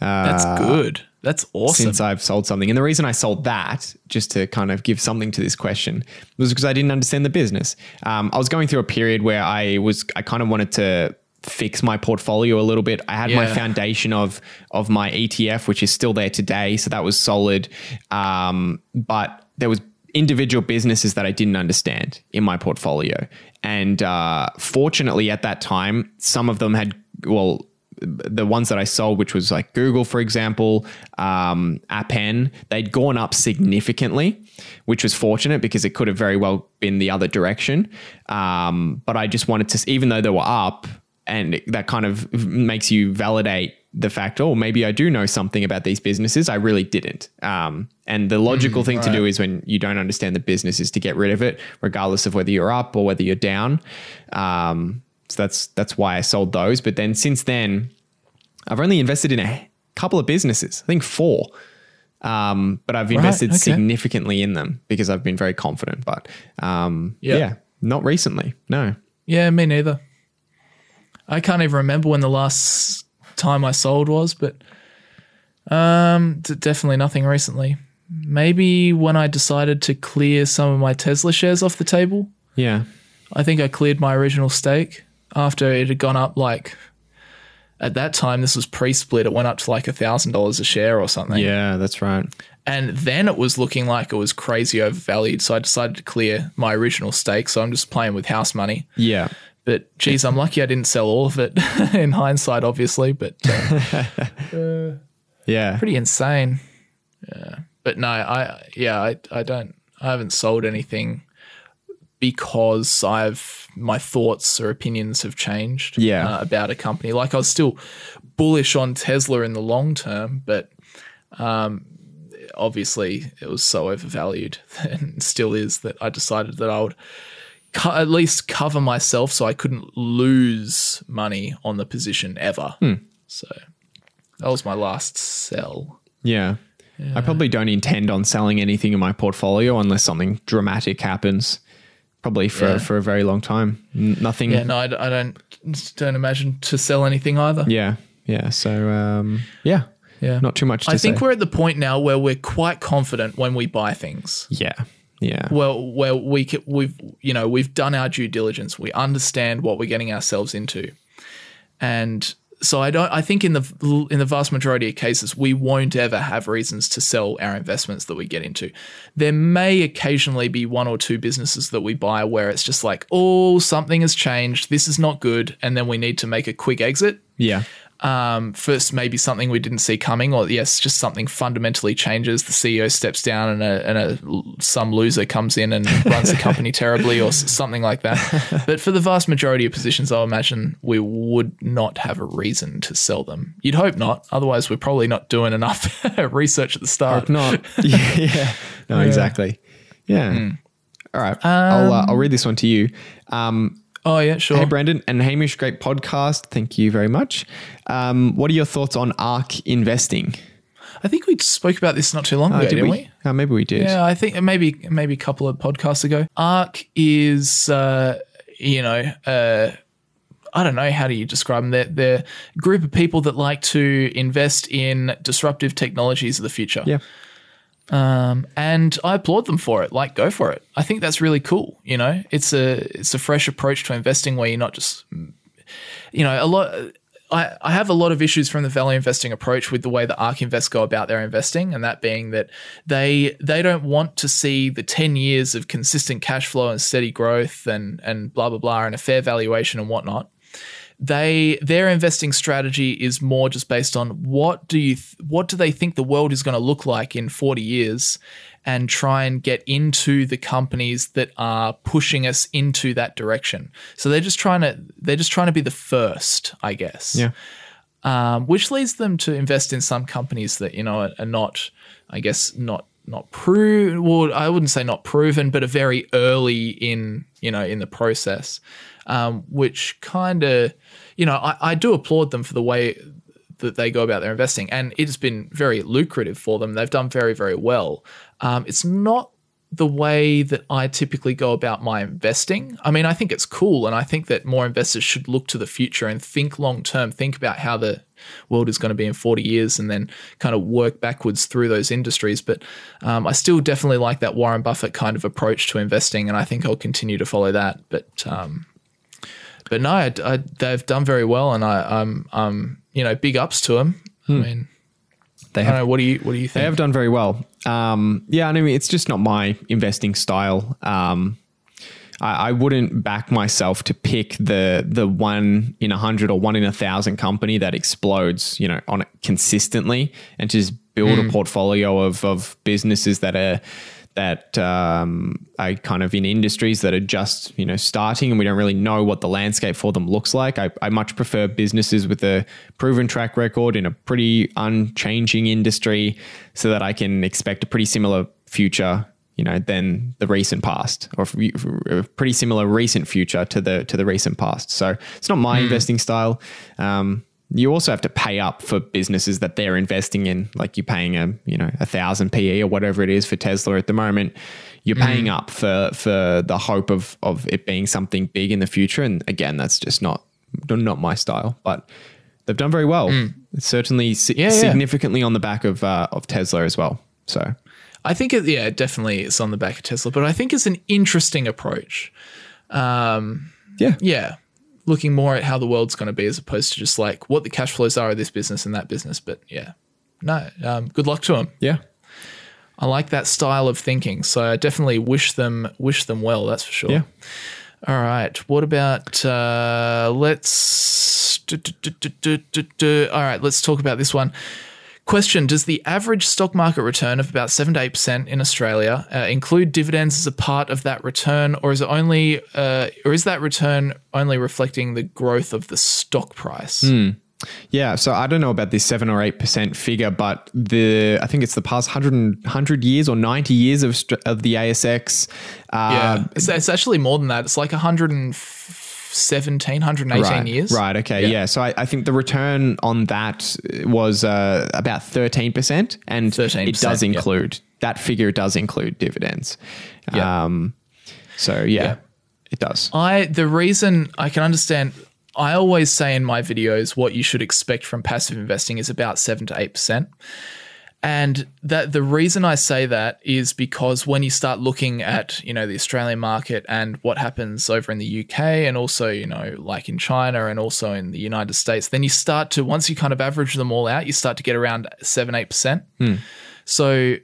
That's good. That's awesome. Since I've sold something. And the reason I sold that, just to kind of give something to this question, was because I didn't understand the business. I was going through a period where I kind of wanted to fix my portfolio a little bit. I had my foundation of my ETF, which is still there today. So that was solid. But there was individual businesses that I didn't understand in my portfolio. And fortunately at that time, some of them had, the ones that I sold, which was like Google, for example, Appen, they'd gone up significantly, which was fortunate because it could have very well been the other direction. But I just wanted to, even though they were up, and that kind of makes you validate the fact, oh, maybe I do know something about these businesses. I really didn't. And the logical thing to do is, when you don't understand the business, is to get rid of it, regardless of whether you're up or whether you're down. So that's why I sold those. But then since then, I've only invested in a couple of businesses, I think 4. But I've invested significantly in them because I've been very confident. But not recently. No. Yeah, me neither. I can't even remember when the last time I sold was, but definitely nothing recently. Maybe when I decided to clear some of my Tesla shares off the table. Yeah. I think I cleared my original stake after it had gone up like, at that time, this was pre-split. It went up to like $1,000 a share or something. Yeah, that's right. And then it was looking like it was crazy overvalued. So I decided to clear my original stake. So I'm just playing with house money. Yeah. But geez, I'm lucky I didn't sell all of it in hindsight, obviously. But yeah, pretty insane. Yeah. But no, I haven't sold anything because my thoughts or opinions have changed about a company. Like, I was still bullish on Tesla in the long term, but obviously it was so overvalued and still is that I decided that I would at least cover myself so I couldn't lose money on the position ever. So that was my last sell. Yeah. I probably don't intend on selling anything in my portfolio unless something dramatic happens. Probably for a very long time. Nothing. Yeah, no, I don't imagine to sell anything either. Yeah. So, yeah, not too much to say. I think we're at the point now where we're quite confident when we buy things. Yeah. Well, where we've done our due diligence. We understand what we're getting ourselves into, and so I think in the vast majority of cases, we won't ever have reasons to sell our investments that we get into. There may occasionally be one or two businesses that we buy where it's just like, oh, something has changed. This is not good. And then we need to make a quick exit. Yeah. First, maybe something we didn't see coming, or yes, just something fundamentally changes. The CEO steps down and some loser comes in and runs the company terribly or something like that. But for the vast majority of positions, I imagine we would not have a reason to sell them. You'd hope not. Otherwise, we're probably not doing enough research at the start. Hope not. Yeah. No, exactly. Yeah. Mm. All right. I'll read this one to you. Oh, yeah, sure. Hey, Brandon and Hamish, great podcast. Thank you very much. What are your thoughts on ARK investing? I think we spoke about this not too long ago, didn't we? Oh, maybe we did. Yeah, I think maybe a couple of podcasts ago. ARK is, I don't know, how do you describe them? They're a group of people that like to invest in disruptive technologies of the future. Yeah. And I applaud them for it. Like, go for it. I think that's really cool. You know, it's a fresh approach to investing where you're not just, you know, a lot. I have a lot of issues from the value investing approach with the way that ARK Invest go about their investing, and that being that they don't want to see the 10 years of consistent cash flow and steady growth and blah, blah, blah, and a fair valuation and whatnot. Their investing strategy is more just based on what do they think the world is going to look like in 40 years, and try and get into the companies that are pushing us into that direction. So they're just trying to be the first, I guess. Yeah. Which leads them to invest in some companies that, you know, are not, I guess, not proven. Well, I wouldn't say not proven, but are very early in, you know, in the process. Which kind of, you know, I do applaud them for the way that they go about their investing, and it's been very lucrative for them. They've done very, very well. It's not the way that I typically go about my investing. I mean, I think it's cool, and I think that more investors should look to the future and think long term, think about how the world is going to be in 40 years and then kind of work backwards through those industries. But I still definitely like that Warren Buffett kind of approach to investing, and I think I'll continue to follow that. But no, they've done very well, and I'm you know, big ups to them. I mean, I don't know, what do you think? They have done very well. Yeah, I mean, it's just not my investing style. I wouldn't back myself to pick the 1 in 100 or 1 in 1,000 company that explodes, you know, on it consistently, and to just build a portfolio of businesses that are kind of in industries that are just, you know, starting, and we don't really know what the landscape for them looks like. I much prefer businesses with a proven track record in a pretty unchanging industry, so that I can expect a pretty similar future, you know, than the recent past, or a pretty similar recent future to the recent past. So it's not my investing style. You also have to pay up for businesses that they're investing in, like you're paying a 1,000 P.E. or whatever it is for Tesla at the moment. You're paying up for the hope of it being something big in the future. And again, that's just not not my style, but they've done very well. It's certainly significantly on the back of Tesla as well. So I think definitely it's on the back of Tesla, but I think it's an interesting approach. Looking more at how the world's going to be as opposed to just like what the cash flows are of this business and that business. But good luck to them. Yeah. I like that style of thinking. So I definitely wish them well. That's for sure. Yeah. All right. What about, all right, let's talk about this one. Question, does the average stock market return of about 7 to 8% in Australia include dividends as a part of that return, or is it only is that return only reflecting the growth of the stock price? Yeah, so I don't know about this 7 or 8% figure, but I think it's the past 100 years or 90 years of the ASX. It's actually more than that. It's like 118 years. Right, okay, yeah. So, I think the return on that was about 13%, and it does include, that figure does include dividends. It does. The reason I can understand, I always say in my videos what you should expect from passive investing is about 7 to 8%. And that the reason I say that is because when you start looking at, the Australian market and what happens over in the UK and also, like in China and also in the United States, then you start to, once you kind of average them all out, you start to get around 7, 8%. So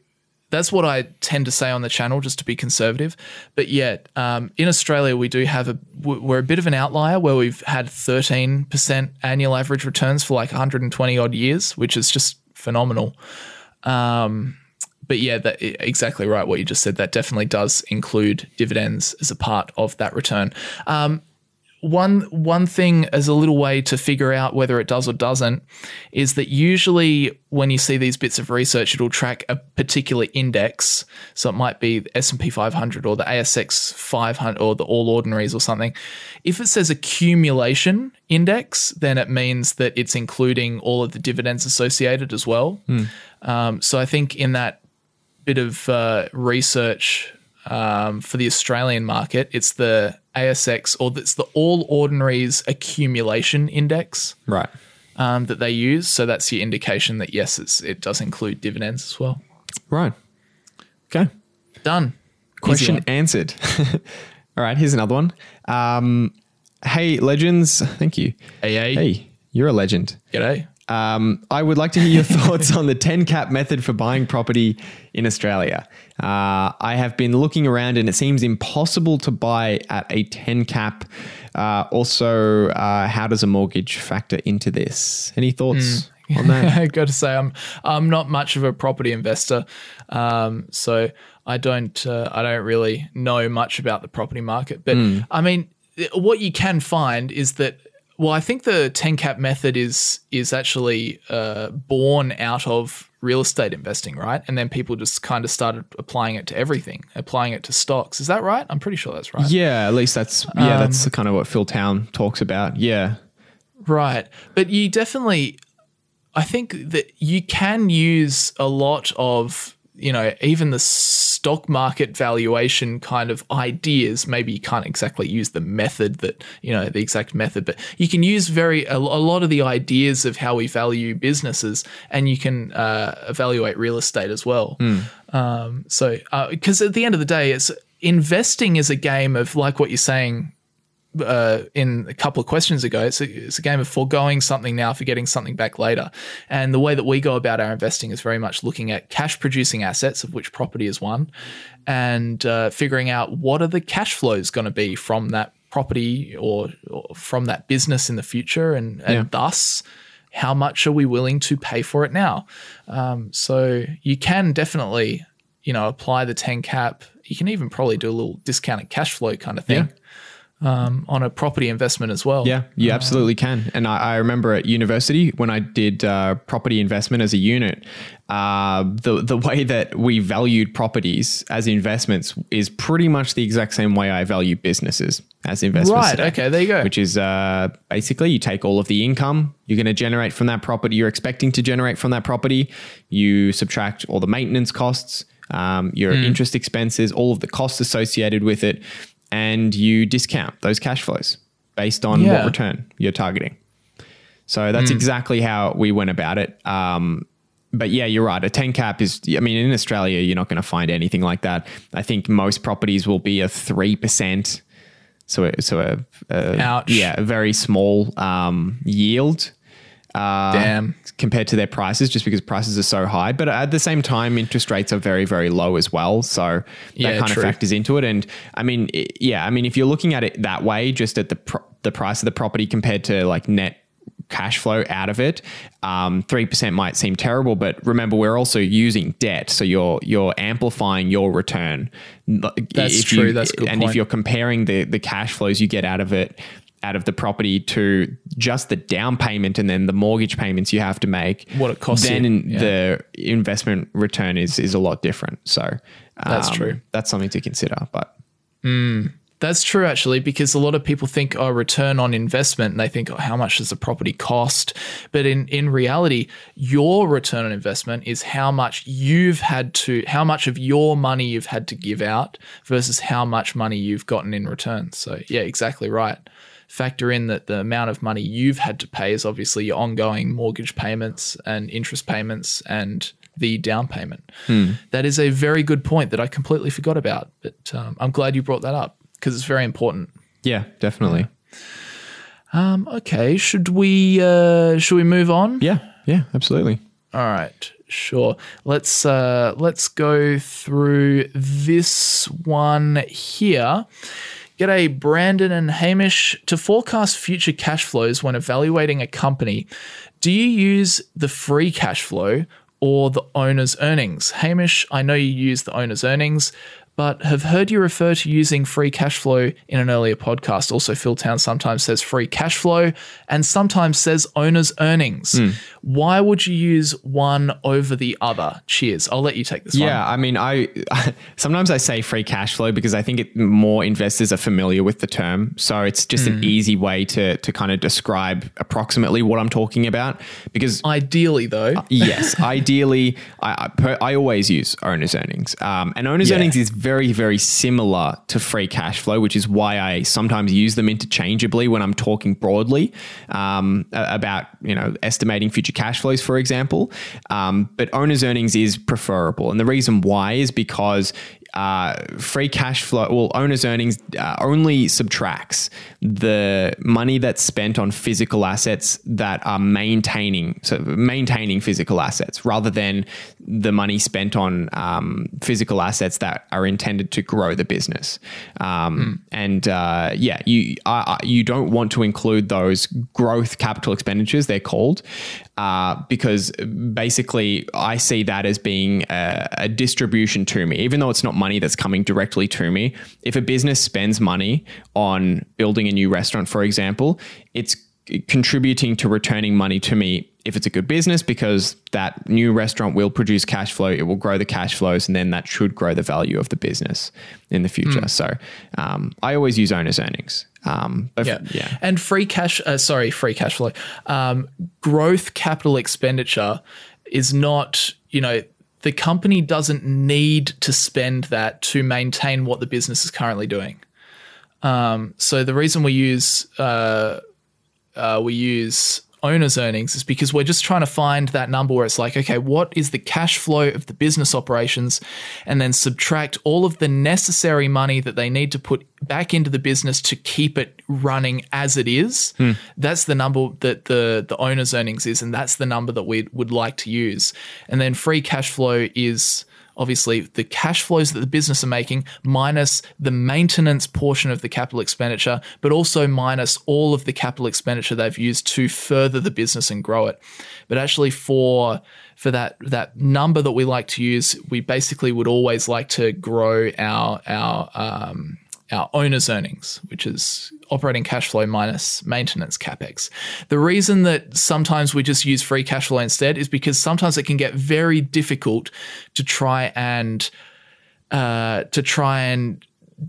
that's what I tend to say on the channel, just to be conservative. But in Australia, we do have we're a bit of an outlier where we've had 13% annual average returns for like 120 odd years, which is just phenomenal. That exactly right. What you just said, that definitely does include dividends as a part of that return. One thing as a little way to figure out whether it does or doesn't is that usually when you see these bits of research, it'll track a particular index. So it might be the S&P 500 or the ASX 500 or the All Ordinaries or something. If it says accumulation index, then it means that it's including all of the dividends associated as well. So I think in that bit of research for the Australian market, it's the ASX, or it's the All Ordinaries Accumulation Index, right? That they use. So that's your indication that yes, it does include dividends as well. Right. Okay. Done. Question answered. All right. Here's another one. Hey, legends. Thank you. Hey, you're a legend. G'day. I would like to hear your thoughts on the 10 cap method for buying property in Australia. I have been looking around and it seems impossible to buy at a 10 cap. How does a mortgage factor into this? Any thoughts on that? I got to say, I'm not much of a property investor. So I don't really know much about the property market, but I mean, what you can find is that, well, I think the 10 cap method is actually born out of real estate investing, right? And then people just kind of started applying it to everything, applying it to stocks. Is that right? I'm pretty sure that's right. Yeah, at least that's kind of what Phil Town talks about. Yeah. Right. But you definitely, I think that you can use a lot of, even the stock market valuation kind of ideas. Maybe you can't exactly use the method that, the exact method, but you can use a lot of the ideas of how we value businesses, and you can evaluate real estate as well. Because at the end of the day, it's investing is a game of, like what you're saying in a couple of questions ago, it's a game of foregoing something now for getting something back later. And the way that we go about our investing is very much looking at cash producing assets, of which property is one, and figuring out what are the cash flows going to be from that property or from that business in the future, and thus how much are we willing to pay for it now. So you can definitely apply the 10 cap. You can even probably do a little discounted cash flow kind of thing. On a property investment as well. Yeah, you absolutely can. And I remember at university when I did property investment as a unit, the way that we valued properties as investments is pretty much the exact same way I value businesses as investments. Right, okay, there you go. Which is basically you take all of the income you're going to generate from that property, you're expecting to generate from that property, you subtract all the maintenance costs, your interest expenses, all of the costs associated with it, and you discount those cash flows. based on what return you're targeting. So that's exactly how we went about it. But yeah, you're right. A 10 cap is, I mean, in Australia, you're not going to find anything like that. I think most properties will be a 3%. So a very small yield. Damn. Compared to their prices, just because prices are so high. But at the same time, interest rates are very, very low as well. So that kind of factors into it. And I mean, if you're looking at it that way, just at the price of the property compared to like net cash flow out of it, 3% might seem terrible, but remember, we're also using debt. So you're amplifying your return. That's true. That's a good point. And if you're comparing the cash flows you get out of the property to just the down payment and then the mortgage payments you have to make, what it costs, then the investment return is a lot different. So that's true. That's something to consider. But that's true, actually, because a lot of people think, return on investment, and they think, how much does the property cost? But in reality, your return on investment is how much of your money you've had to give out versus how much money you've gotten in return. So yeah, exactly right. Factor in that the amount of money you've had to pay is obviously your ongoing mortgage payments and interest payments and the down payment. That is a very good point that I completely forgot about, but I'm glad you brought that up because it's very important. Yeah, definitely. Yeah. Okay, should we move on? Yeah, absolutely. All right, sure. Let's go through this one here. G'day, Brandon and Hamish. To forecast future cash flows when evaluating a company, do you use the free cash flow or the owner's earnings? Hamish, I know you use the owner's earnings, but have heard you refer to using free cash flow in an earlier podcast. Also, Phil Town sometimes says free cash flow and sometimes says owner's earnings. Why would you use one over the other? Cheers. I'll let you take this one. Yeah, I mean, I sometimes I say free cash flow because I think more investors are familiar with the term. So it's just an easy way to kind of describe approximately what I'm talking about. Because ideally, though. Yes, ideally, I always use owner's earnings. And owner's earnings is very, very similar to free cash flow, which is why I sometimes use them interchangeably when I'm talking broadly about, estimating future cash flows, for example. But owner's earnings is preferable. And the reason why is because free cash flow, owner's earnings only subtracts the money that's spent on physical assets that are maintaining physical assets rather than the money spent on physical assets that are intended to grow the business. You don't want to include those growth capital expenditures, they're called, because basically I see that as being a distribution to me, even though it's not money that's coming directly to me. If a business spends money on building a new restaurant, for example, it's contributing to returning money to me if it's a good business, because that new restaurant will produce cash flow, it will grow the cash flows, and then that should grow the value of the business in the future. So I always use owner's earnings. And free cash flow. Growth capital expenditure is not, the company doesn't need to spend that to maintain what the business is currently doing. So the reason we use owner's earnings is because we're just trying to find that number where it's like, okay, what is the cash flow of the business operations, and then subtract all of the necessary money that they need to put back into the business to keep it running as it is. That's the number that the owner's earnings is, and that's the number that we would like to use. And then free cash flow is obviously the cash flows that the business are making minus the maintenance portion of the capital expenditure, but also minus all of the capital expenditure they've used to further the business and grow it. But actually for that number that we like to use, we basically would always like to grow our owner's earnings, which is operating cash flow minus maintenance capex. The reason that sometimes we just use free cash flow instead is because sometimes it can get very difficult to try and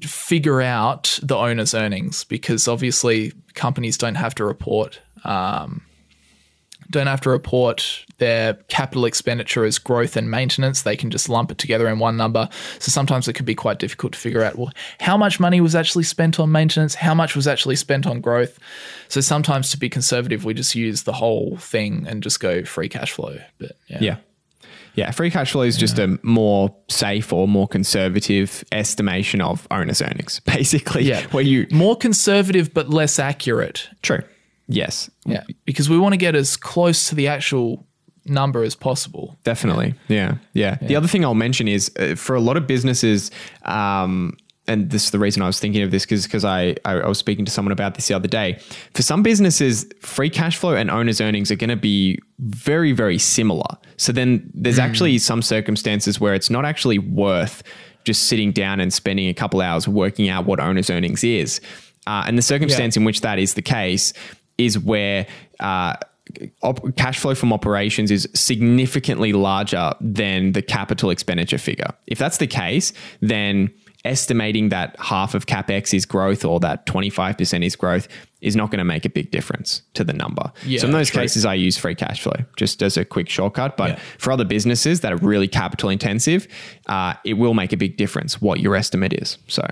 figure out the owner's earnings, because obviously companies don't have to report don't have to report their capital expenditure as growth and maintenance. They can just lump it together in one number. So sometimes it could be quite difficult to figure out, well, how much money was actually spent on maintenance? How much was actually spent on growth? So sometimes to be conservative, we just use the whole thing and just go free cash flow. But yeah, free cash flow is just a more safe or more conservative estimation of owner's earnings, basically. Yeah, where you more conservative but less accurate. True. Yes. Yeah, because we want to get as close to the actual number as possible. Definitely. Yeah. The other thing I'll mention is for a lot of businesses, and this is the reason I was thinking of this because I was speaking to someone about this the other day. For some businesses, free cash flow and owner's earnings are going to be very, very similar. So then there's actually some circumstances where it's not actually worth just sitting down and spending a couple hours working out what owner's earnings is. And the circumstance in which that is the case is where cash flow from operations is significantly larger than the capital expenditure figure. If that's the case, then estimating that half of CapEx is growth or that 25% is growth is not going to make a big difference to the number. Yeah, so in those cases, I use free cash flow just as a quick shortcut. But for other businesses that are really capital intensive, it will make a big difference what your estimate is. So,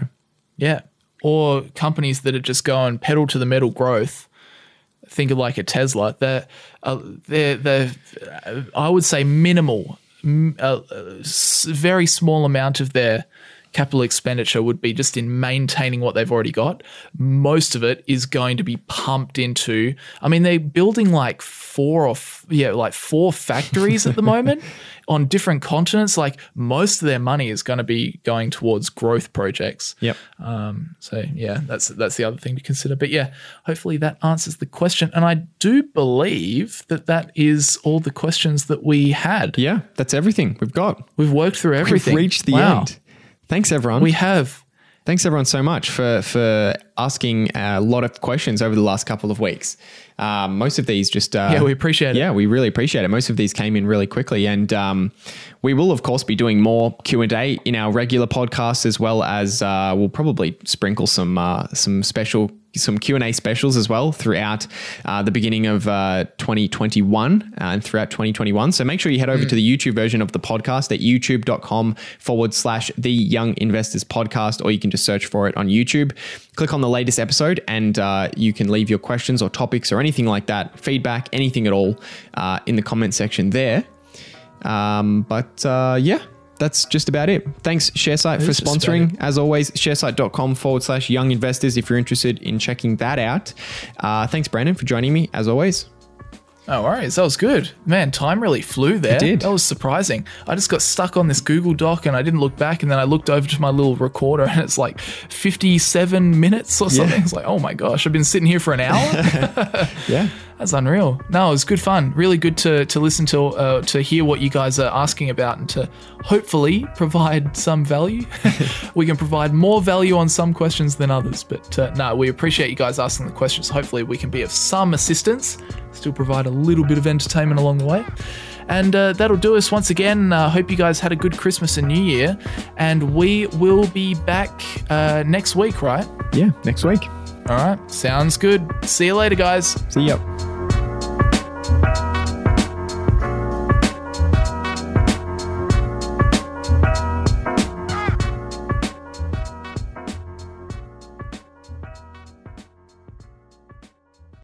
yeah. Or companies that are just going pedal to the metal growth. Think of like a Tesla. They're I would say minimal, very small amount of their capital expenditure would be just in maintaining what they've already got. Most of it is going to be pumped into, I mean, they're building like four factories at the moment on different continents. Like most of their money is going to be going towards growth projects. Yep. So yeah, that's the other thing to consider. But yeah, hopefully that answers the question. And I do believe that is all the questions that we had. Yeah, that's everything we've got. We've worked through everything. We've reached the end. Thanks, everyone. We have. Thanks, everyone, so much for asking a lot of questions over the last couple of weeks. Most of these just... we appreciate it. Yeah, we really appreciate it. Most of these came in really quickly. And we will, of course, be doing more Q&A in our regular podcasts, as well as we'll probably sprinkle some Q&A specials as well throughout the beginning of 2021 and throughout 2021. So make sure you head over to the YouTube version of the podcast at youtube.com/The Young Investors Podcast, or you can just search for it on YouTube. Click on the latest episode and you can leave your questions or topics or anything like that, feedback, anything at all in the comment section there. That's just about it. Thanks, ShareSight, for sponsoring. As always, sharesight.com/young investors if you're interested in checking that out. Thanks, Brandon, for joining me, as always. No worries. That was good. Man, time really flew there. It did. That was surprising. I just got stuck on this Google Doc and I didn't look back. And then I looked over to my little recorder and it's like 57 minutes or something. Yeah. It's like, oh my gosh, I've been sitting here for an hour. Yeah. That's unreal. No, it was good fun. Really good to listen to hear what you guys are asking about and to hopefully provide some value. We can provide more value on some questions than others, but we appreciate you guys asking the questions. Hopefully we can be of some assistance, still provide a little bit of entertainment along the way. And that'll do us once again. Hope you guys had a good Christmas and New Year, and we will be back next week, right? Yeah, next week. All right. Sounds good. See you later, guys. See ya.